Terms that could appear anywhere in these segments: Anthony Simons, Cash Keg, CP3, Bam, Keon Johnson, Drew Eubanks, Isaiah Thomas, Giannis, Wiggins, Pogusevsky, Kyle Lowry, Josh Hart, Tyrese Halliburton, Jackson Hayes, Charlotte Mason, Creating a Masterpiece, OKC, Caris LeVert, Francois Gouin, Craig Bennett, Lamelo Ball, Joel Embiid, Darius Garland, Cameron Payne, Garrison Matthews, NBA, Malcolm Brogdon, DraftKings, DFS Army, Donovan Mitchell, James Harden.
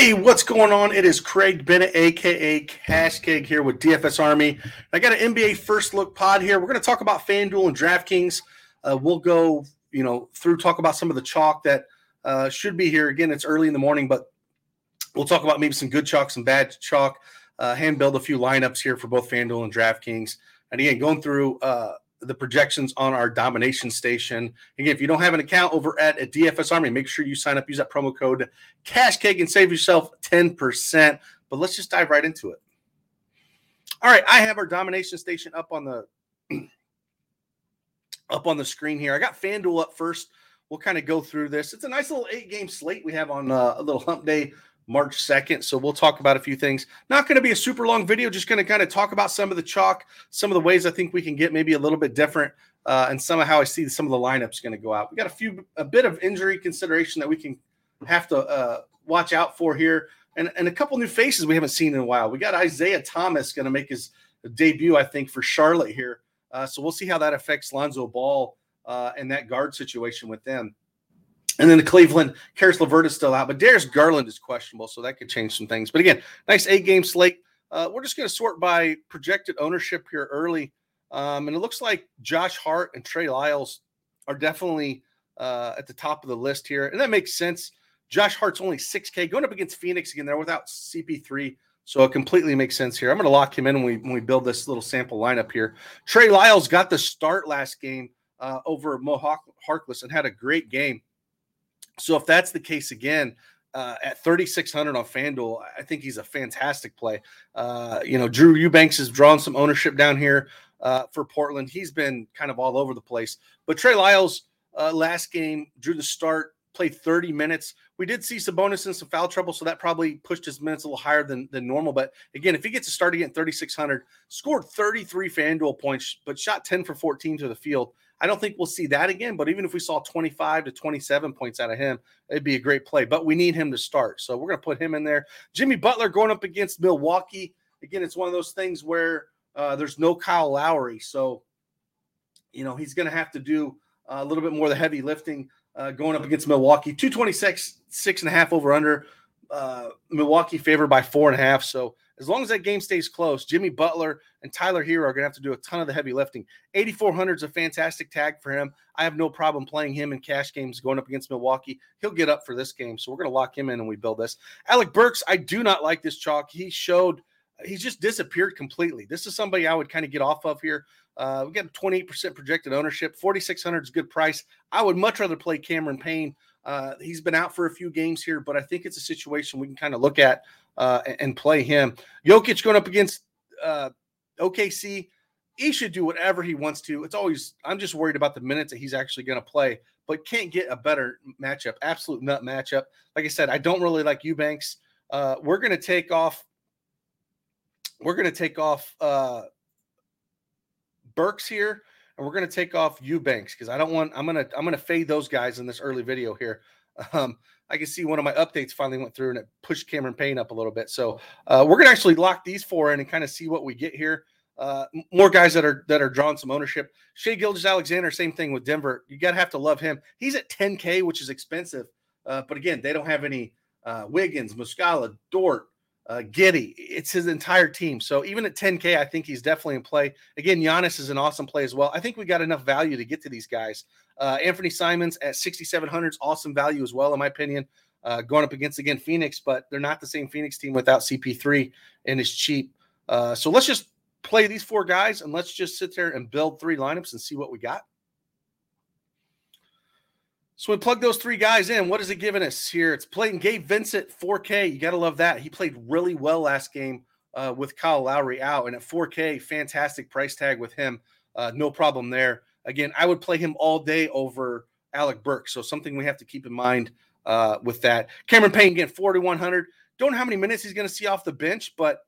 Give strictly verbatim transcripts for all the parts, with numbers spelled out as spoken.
Hey, what's going on? It is Craig Bennett, a k a. Cash Keg, here with D F S Army. I got an N B A First Look pod here. We're going to talk about FanDuel and DraftKings. Uh, we'll go, you know, through, talk about some of the chalk that uh, should be here. Again, it's early in the morning, but we'll talk about maybe some good chalk, some bad chalk, uh, hand-build a few lineups here for both FanDuel and DraftKings. And again, going through uh, the projections on our domination station. Again, if you don't have an account over at, at D F S Army, make sure you sign up, use that promo code CASHCAKE and save yourself ten percent. But let's just dive right into it. All right, I have our domination station up on the up on the screen here. I got FanDuel up first. We'll kind of go through this. It's a nice little eight-game slate we have on uh, a little hump day, March second, so we'll talk about a few things. Not going to be a super long video, just going to kind of talk about some of the chalk, some of the ways I think we can get maybe a little bit different, uh, and some of how I see some of the lineups going to go out. We got a few, a bit of injury consideration that we can have to uh, watch out for here, and, and a couple new faces we haven't seen in a while. We got Isaiah Thomas going to make his debut, I think, for Charlotte here, uh, so we'll see how that affects Lonzo Ball uh, and that guard situation with them. And then the Cleveland, Caris LeVert is still out, but Darius Garland is questionable, so that could change some things. But again, nice eight-game slate. Uh, we're just going to sort by projected ownership here early, um, and it looks like Josh Hart and Trey Lyles are definitely uh, at the top of the list here, and that makes sense. Josh Hart's only six K, going up against Phoenix again there without C P three, so it completely makes sense here. I'm going to lock him in when we, when we build this little sample lineup here. Trey Lyles got the start last game uh, over Mohawk Harkless and had a great game. So if that's the case again, uh, at thirty-six hundred on FanDuel, I think he's a fantastic play. Uh, you know, Drew Eubanks has drawn some ownership down here uh, for Portland. He's been kind of all over the place. But Trey Lyles uh, last game drew the start, played thirty minutes. We did see some bonus and some foul trouble, so that probably pushed his minutes a little higher than, than normal. But again, if he gets a start again, thirty-six hundred, scored thirty-three FanDuel points, but shot ten for fourteen to the field. I don't think we'll see that again, but even if we saw twenty-five to twenty-seven points out of him, it'd be a great play. But we need him to start, so we're going to put him in there. Jimmy Butler going up against Milwaukee. Again, it's one of those things where uh, there's no Kyle Lowry, so you know he's going to have to do a little bit more of the heavy lifting uh, going up against Milwaukee. two twenty-six, six and a half over under. Uh, Milwaukee favored by four and a half, so as long as that game stays close, Jimmy Butler and Tyler Hero are going to have to do a ton of the heavy lifting. eighty-four hundred is a fantastic tag for him. I have no problem playing him in cash games going up against Milwaukee. He'll get up for this game, so we're going to lock him in and we build this. Alec Burks, I do not like this chalk. He showed – he's just disappeared completely. This is somebody I would kind of get off of here. Uh, we got twenty-eight percent projected ownership. forty-six hundred is a good price. I would much rather play Cameron Payne. Uh, he's been out for a few games here, but I think it's a situation we can kind of look at uh, and, and play him. Jokic going up against uh, O K C. He should do whatever he wants to. It's always – I'm just worried about the minutes that he's actually going to play, but can't get a better matchup, absolute nut matchup. Like I said, I don't really like Eubanks. Uh, we're going to take off – we're going to take off uh, Burks here. And we're going to take off Eubanks because I don't want – I'm going to I'm going to fade those guys in this early video here. Um, I can see one of my updates finally went through and it pushed Cameron Payne up a little bit. So uh, we're going to actually lock these four in and kind of see what we get here. Uh, more guys that are that are drawing some ownership. Shai Gilgeous-Alexander, same thing with Denver. You got to have to love him. He's at ten K, which is expensive. Uh, but, again, they don't have any uh, Wiggins, Muscala, Dort. Uh, Giddy, it's his entire team. So even at ten K, I think he's definitely in play. Again, Giannis is an awesome play as well. I think we got enough value to get to these guys. Uh, Anthony Simons at sixty-seven hundred is awesome value as well, in my opinion. Uh, going up against, again, Phoenix, but they're not the same Phoenix team without C P three, and it's cheap. Uh, so let's just play these four guys, and let's just sit there and build three lineups and see what we got. So we plug those three guys in. What is it giving us here? It's playing Gabe Vincent, four K. You got to love that. He played really well last game uh, with Kyle Lowry out. And at four K, fantastic price tag with him. Uh, no problem there. Again, I would play him all day over Alec Burks. So something we have to keep in mind uh, with that. Cameron Payne, again, forty-one hundred. Don't know how many minutes he's going to see off the bench, but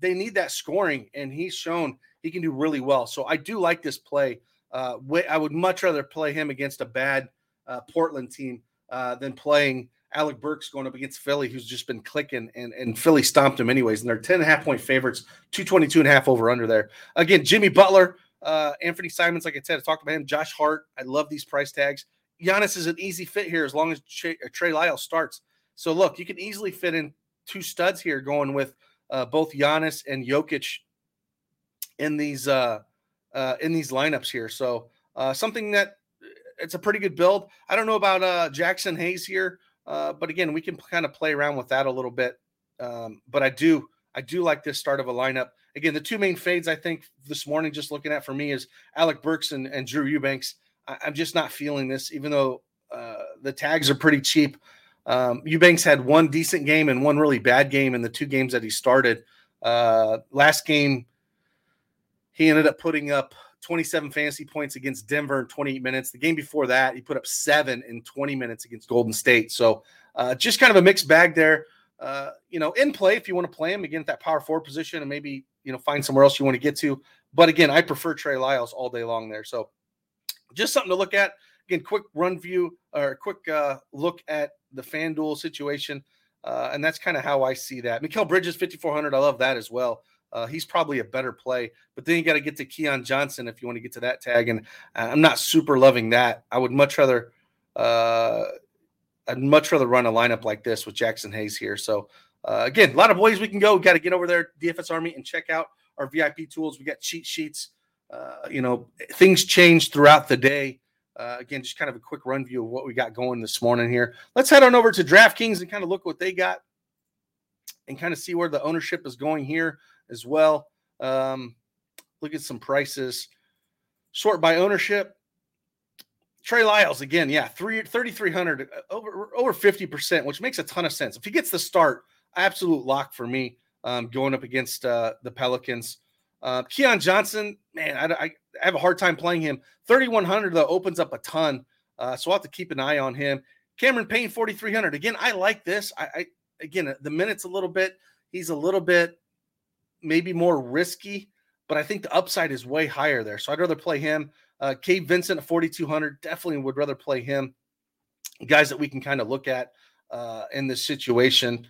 they need that scoring. And he's shown he can do really well. So I do like this play. Uh, I would much rather play him against a bad Uh, Portland team uh, than playing Alec Burks going up against Philly, who's just been clicking, and, and Philly stomped him anyways. And they're ten and a half point favorites, two twenty-two and a half over under there. Again, Jimmy Butler, uh, Anthony Simons, like I said, I talked about him. Josh Hart, I love these price tags. Giannis is an easy fit here as long as Trey, Trey Lyles starts. So, look, you can easily fit in two studs here going with uh, both Giannis and Jokic in these uh, uh, in these lineups here. So uh, something that it's a pretty good build. I don't know about uh, Jackson Hayes here, uh, but again, we can kind of play around with that a little bit. Um, but I do I do like this start of a lineup. Again, the two main fades I think this morning just looking at for me is Alec Burks and, and Drew Eubanks. I, I'm just not feeling this, even though uh, the tags are pretty cheap. Um, Eubanks had one decent game and one really bad game in the two games that he started. Uh, last game, he ended up putting up twenty-seven fantasy points against Denver in twenty-eight minutes. The game before that, he put up seven in twenty minutes against Golden State. So uh, just kind of a mixed bag there. Uh, you know, in play, if you want to play him again at that power forward position and maybe, you know, find somewhere else you want to get to. But again, I prefer Trey Lyles all day long there. So just something to look at. Again, quick run view or quick uh, look at the FanDuel situation. Uh, and that's kind of how I see that. Mikal Bridges, fifty-four hundred. I love that as well. Uh, he's probably a better play, but then you got to get to Keon Johnson if you want to get to that tag. And I'm not super loving that. I would much rather, uh, I'd much rather run a lineup like this with Jackson Hayes here. So uh, again, a lot of ways we can go. We've got to get over there, D F S Army, and check out our V I P tools. We got cheat sheets. Uh, you know, things change throughout the day. Uh, again, just kind of a quick run view of what we got going this morning here. Let's head on over to DraftKings and kind of look what they got and kind of see where the ownership is going here as well. Um, look at some prices. Sort by ownership. Trey Lyles, again, yeah, thirty-three hundred, over over fifty percent, which makes a ton of sense. If he gets the start, absolute lock for me um, going up against uh, the Pelicans. Uh, Keon Johnson, man, I, I have a hard time playing him. thirty-one hundred, though, opens up a ton, uh, so I'll have to keep an eye on him. Cameron Payne, forty-three hundred. Again, I like this. I, I Again, the minutes a little bit. He's a little bit maybe more risky, but I think the upside is way higher there, so I'd rather play him. Uh, Gabe Vincent at forty-two hundred, definitely would rather play him. Guys that we can kind of look at uh, in this situation.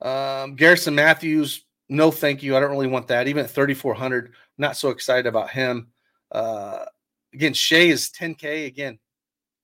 Um, Garrison Matthews, no thank you. I don't really want that. Even at thirty-four hundred, not so excited about him. Uh, again, Shai is ten K again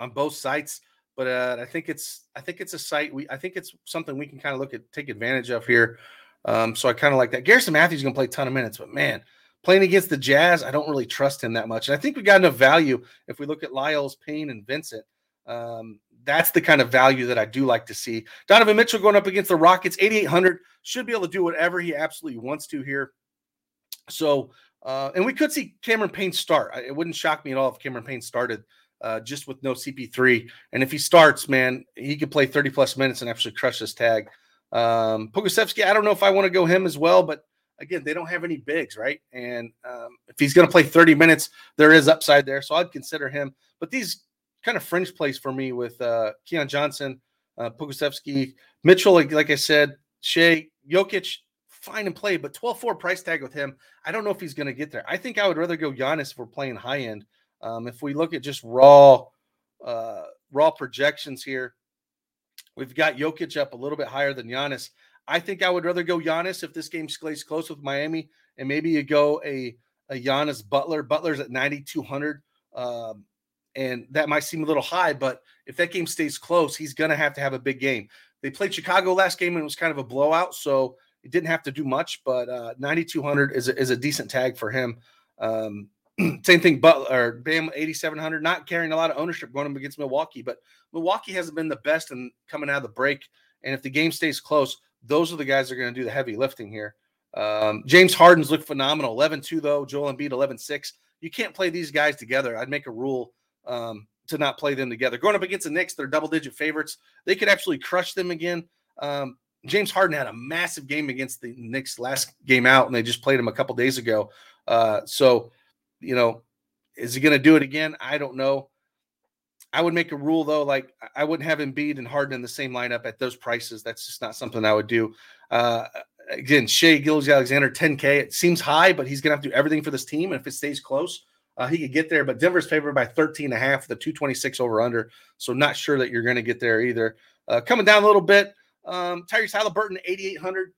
on both sites, but uh, I think it's I think it's a site we I think it's something we can kind of look at, take advantage of here. Um, so I kind of like that. Garrison Matthews is going to play a ton of minutes, but man, playing against the Jazz, I don't really trust him that much. And I think we got enough value if we look at Lyles, Payne, and Vincent. Um, that's the kind of value that I do like to see. Donovan Mitchell going up against the Rockets, eighty-eight hundred. Should be able to do whatever he absolutely wants to here. So, uh, and we could see Cameron Payne start. It wouldn't shock me at all if Cameron Payne started uh, just with no C P three. And if he starts, man, he could play thirty-plus minutes and actually crush this tag. Um, Pogusevsky, I don't know if I want to go him as well, but again, they don't have any bigs, right? And um, if he's going to play thirty minutes, there is upside there, so I'd consider him. But these kind of fringe plays for me with uh, Keon Johnson, uh, Pogusevsky, Mitchell, like, like I said, Shai, Jokic, fine and play, but twelve four price tag with him, I don't know if he's going to get there. I think I would rather go Giannis if we're playing high end. Um, if we look at just raw, uh, raw projections here, we've got Jokic up a little bit higher than Giannis. I think I would rather go Giannis if this game stays close with Miami, and maybe you go a, a Giannis Butler. Butler's at ninety-two hundred, um, and that might seem a little high, but if that game stays close, he's going to have to have a big game. They played Chicago last game, and it was kind of a blowout, so it didn't have to do much, but uh, ninety-two hundred is a, is a decent tag for him. Um, same thing, Butler, Bam, eighty-seven hundred, not carrying a lot of ownership going up against Milwaukee, but Milwaukee hasn't been the best in coming out of the break, and if the game stays close, those are the guys that are going to do the heavy lifting here. Um, James Harden's looked phenomenal. eleven two, though. Joel Embiid, eleven six. You can't play these guys together. I'd make a rule um, to not play them together. Going up against the Knicks, they're double-digit favorites. They could actually crush them again. Um, James Harden had a massive game against the Knicks last game out, and they just played him a couple days ago. Uh, so, you know, is he going to do it again? I don't know. I would make a rule, though, like I wouldn't have Embiid and Harden in the same lineup at those prices. That's just not something I would do. Uh, again, Shai Gilgeous-Alexander, ten K. It seems high, but he's going to have to do everything for this team. And if it stays close, uh, he could get there. But Denver's favored by thirteen and a half, the two twenty-six over-under. So not sure that you're going to get there either. Uh, coming down a little bit, um, Tyrese Halliburton, eighty-eight hundred.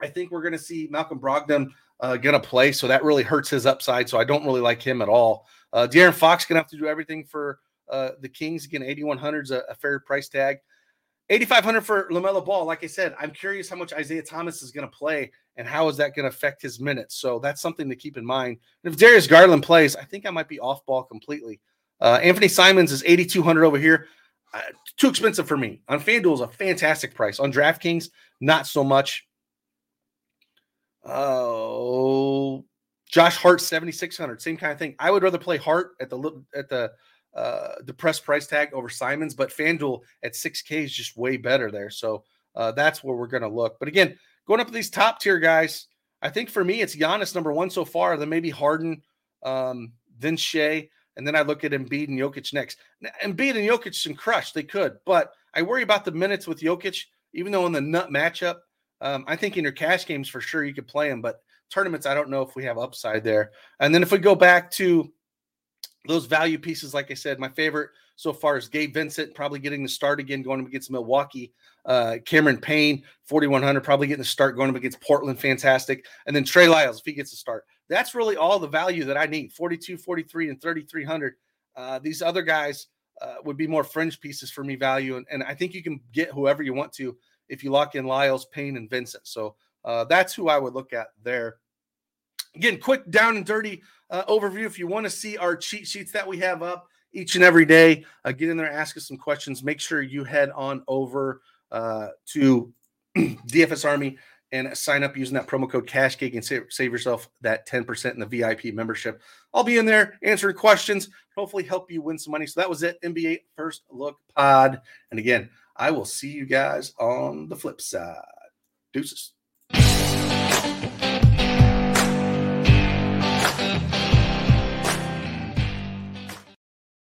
I think we're going to see Malcolm Brogdon uh, going to play. So that really hurts his upside. So I don't really like him at all. Uh, De'Aaron Fox going to have to do everything for – Uh, the Kings, again, eighty-one hundred is a, a fair price tag. eighty-five hundred for LaMelo Ball. Like I said, I'm curious how much Isaiah Thomas is going to play and how is that going to affect his minutes. So that's something to keep in mind. And if Darius Garland plays, I think I might be off ball completely. Uh, Anthony Simons is eighty-two hundred over here. Uh, too expensive for me. On FanDuel is a fantastic price. On DraftKings, not so much. Oh, Josh Hart, seventy-six hundred, same kind of thing. I would rather play Hart at the at the uh, depressed price tag over Simons, but FanDuel at six K is just way better there. So uh, that's where we're going to look. But again, going up to these top tier guys, I think for me it's Giannis number one so far, then maybe Harden, um, then Shea, and then I look at Embiid and Jokic next. Now, Embiid and Jokic can crush, they could, but I worry about the minutes with Jokic, even though in the nut matchup, Um, I think in your cash games, for sure, you could play them, but tournaments, I don't know if we have upside there. And then if we go back to those value pieces, like I said, my favorite so far is Gabe Vincent, probably getting the start again, going up against Milwaukee. Uh, Cameron Payne, forty-one hundred, probably getting the start, going up against Portland, fantastic. And then Trey Lyles, if he gets the start. That's really all the value that I need, forty-two, forty-three, and thirty-three hundred. Uh, these other guys uh, would be more fringe pieces for me value, and, and I think you can get whoever you want to if you lock in Lyles, Payne, and Vincent. So uh, that's who I would look at there. Again, quick down and dirty uh, overview. If you want to see our cheat sheets that we have up each and every day, uh, get in there, ask us some questions. Make sure you head on over uh, to D F S Army and sign up using that promo code CASHCAKE and save, save yourself that ten percent in the V I P membership. I'll be in there answering questions, hopefully help you win some money. So that was it, N B A First Look Pod. And again, I will see you guys on the flip side. Deuces.